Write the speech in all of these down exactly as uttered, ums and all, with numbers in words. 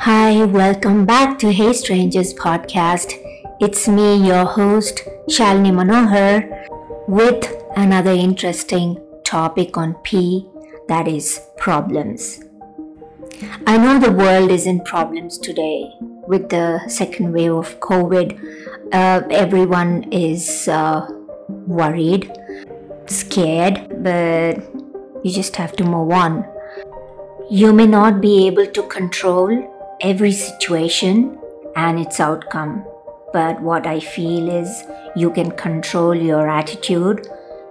Hi, welcome back to Hey Strangers podcast. It's me, your host, Shalini Manohar, with another interesting topic on P, that is problems. I know the world is in problems today with the second wave of COVID. Uh, everyone is uh, worried, scared, but you just have to move on. You may not be able to control every situation and its outcome, but what I feel is you can control your attitude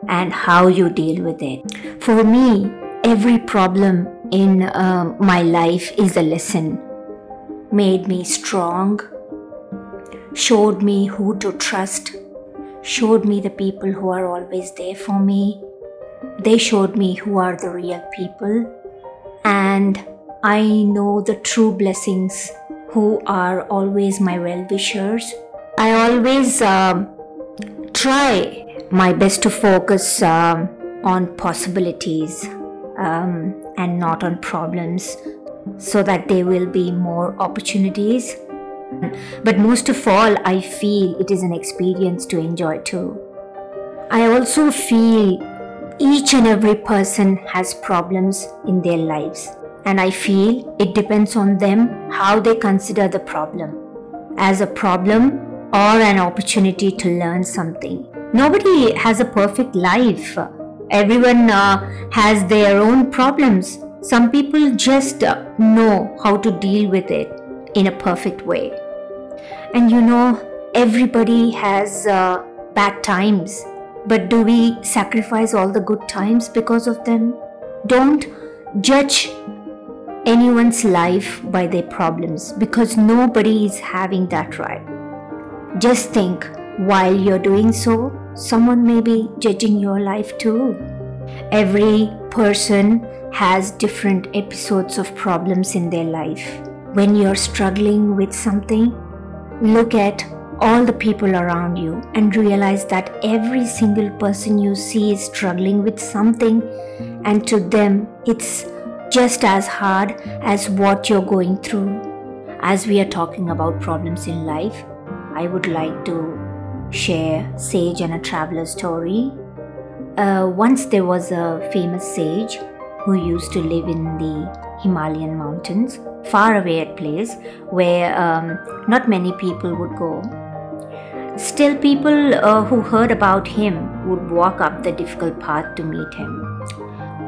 and how you deal with it. For me, every problem in uh, my life is a lesson. Made me strong, showed me who to trust, showed me the people who are always there for me. They showed me who are the real people, and I know the true blessings who are always my well-wishers. I always uh, try my best to focus uh, on possibilities um, and not on problems, so that there will be more opportunities. But most of all, I feel it is an experience to enjoy too. I also feel each and every person has problems in their lives. And I feel it depends on them how they consider the problem, as a problem or an opportunity to learn something. Nobody has a perfect life. Everyone uh, has their own problems. Some people just uh, know how to deal with it in a perfect way. And you know, everybody has uh, bad times. But do we sacrifice all the good times because of them? Don't judge anyone's life by their problems, because nobody is having that right. Just think, while you're doing so, someone may be judging your life too. Every person has different episodes of problems in their life. When you're struggling with something, look at all the people around you and realize that every single person you see is struggling with something, and to them it's just as hard as what you're going through. As we are talking about problems in life, I would like to share Sage and a traveler story. Uh, once there was a famous sage who used to live in the Himalayan mountains, far away at place where um, not many people would go. Still, people uh, who heard about him would walk up the difficult path to meet him.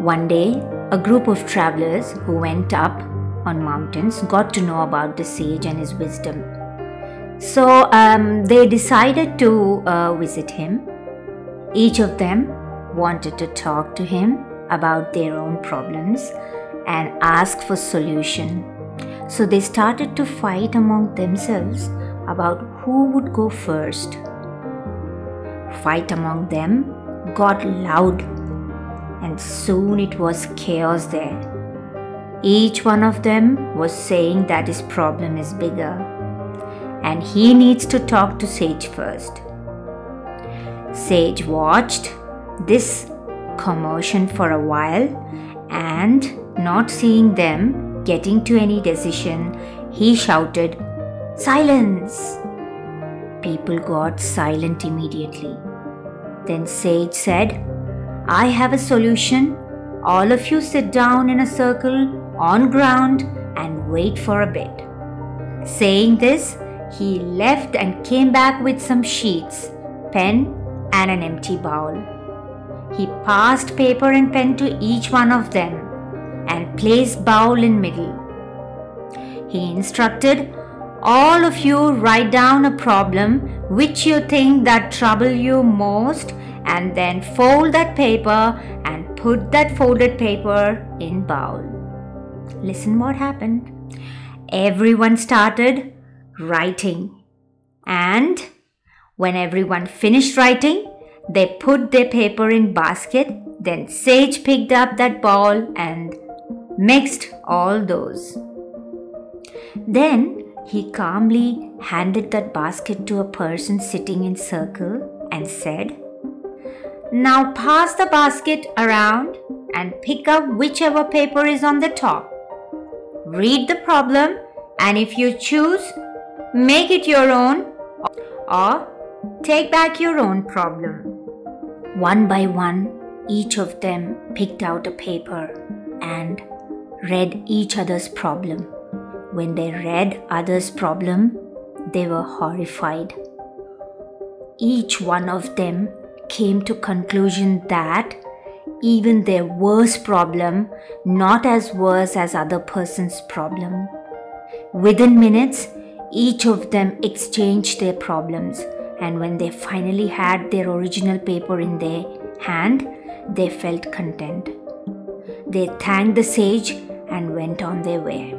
One day, a group of travelers who went up on mountains got to know about the sage and his wisdom. So um, they decided to uh, visit him. Each of them wanted to talk to him about their own problems and ask for solution. So they started to fight among themselves about who would go first. Fight among them got loud, and soon it was chaos there. Each one of them was saying that his problem is bigger and he needs to talk to Sage first. Sage watched this commotion for a while, and not seeing them getting to any decision, he shouted, "Silence!" People got silent immediately. Then Sage said, "I have a solution. All of you sit down in a circle on ground and wait for a bit." Saying this, he left and came back with some sheets, pen, and an empty bowl. He passed paper and pen to each one of them and placed bowl in middle. He instructed, "All of you write down a problem which you think that trouble you most, and then fold that paper and put that folded paper in bowl." Listen what happened. Everyone started writing, and when everyone finished writing, they put their paper in basket. Then Sage picked up that bowl and mixed all those. Then he calmly handed that basket to a person sitting in circle and said, "Now pass the basket around and pick up whichever paper is on the top." read the problem, and if you choose, make it your own or take back your own problem. One by one, each of them picked out a paper and read each other's problem. When they read others' problem, they were horrified. Each one of them came to conclusion that even their worst problem, not as worse as other person's problem. Within minutes, each of them exchanged their problems, and when they finally had their original paper in their hand, they felt content. They thanked the sage and went on their way.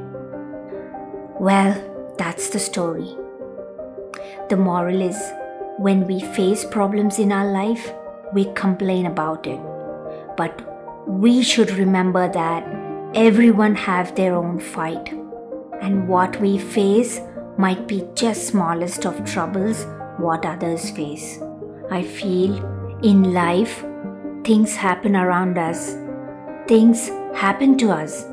Well, that's the story. The moral is, when we face problems in our life, we complain about it. But we should remember that everyone have their own fight. And what we face might be just smallest of troubles what others face. I feel in life, things happen around us. Things happen to us.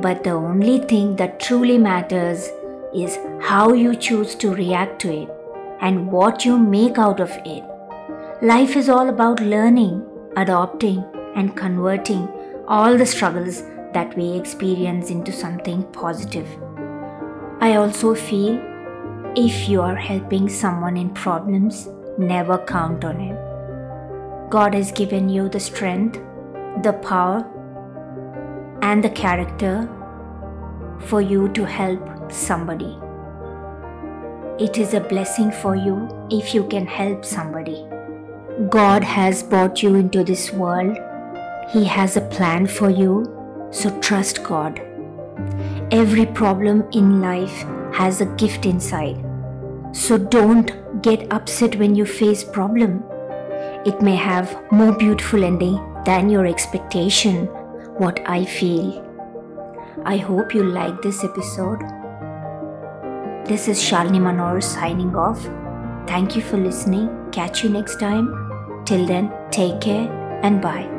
But the only thing that truly matters is how you choose to react to it and what you make out of it. Life is all about learning, adopting, and converting all the struggles that we experience into something positive. I also feel if you are helping someone in problems, never count on it. God has given you the strength, the power, and the character for you to help somebody. It is a blessing for you if you can help somebody. God has brought you into this world. He has a plan for you, so trust God. Every problem in life has a gift inside. So don't get upset when you face problem. It may have more beautiful ending than your expectation. What I feel. I hope you like this episode. This is Shalini Manohar signing off. Thank you for listening. Catch you next time. Till then, take care and bye.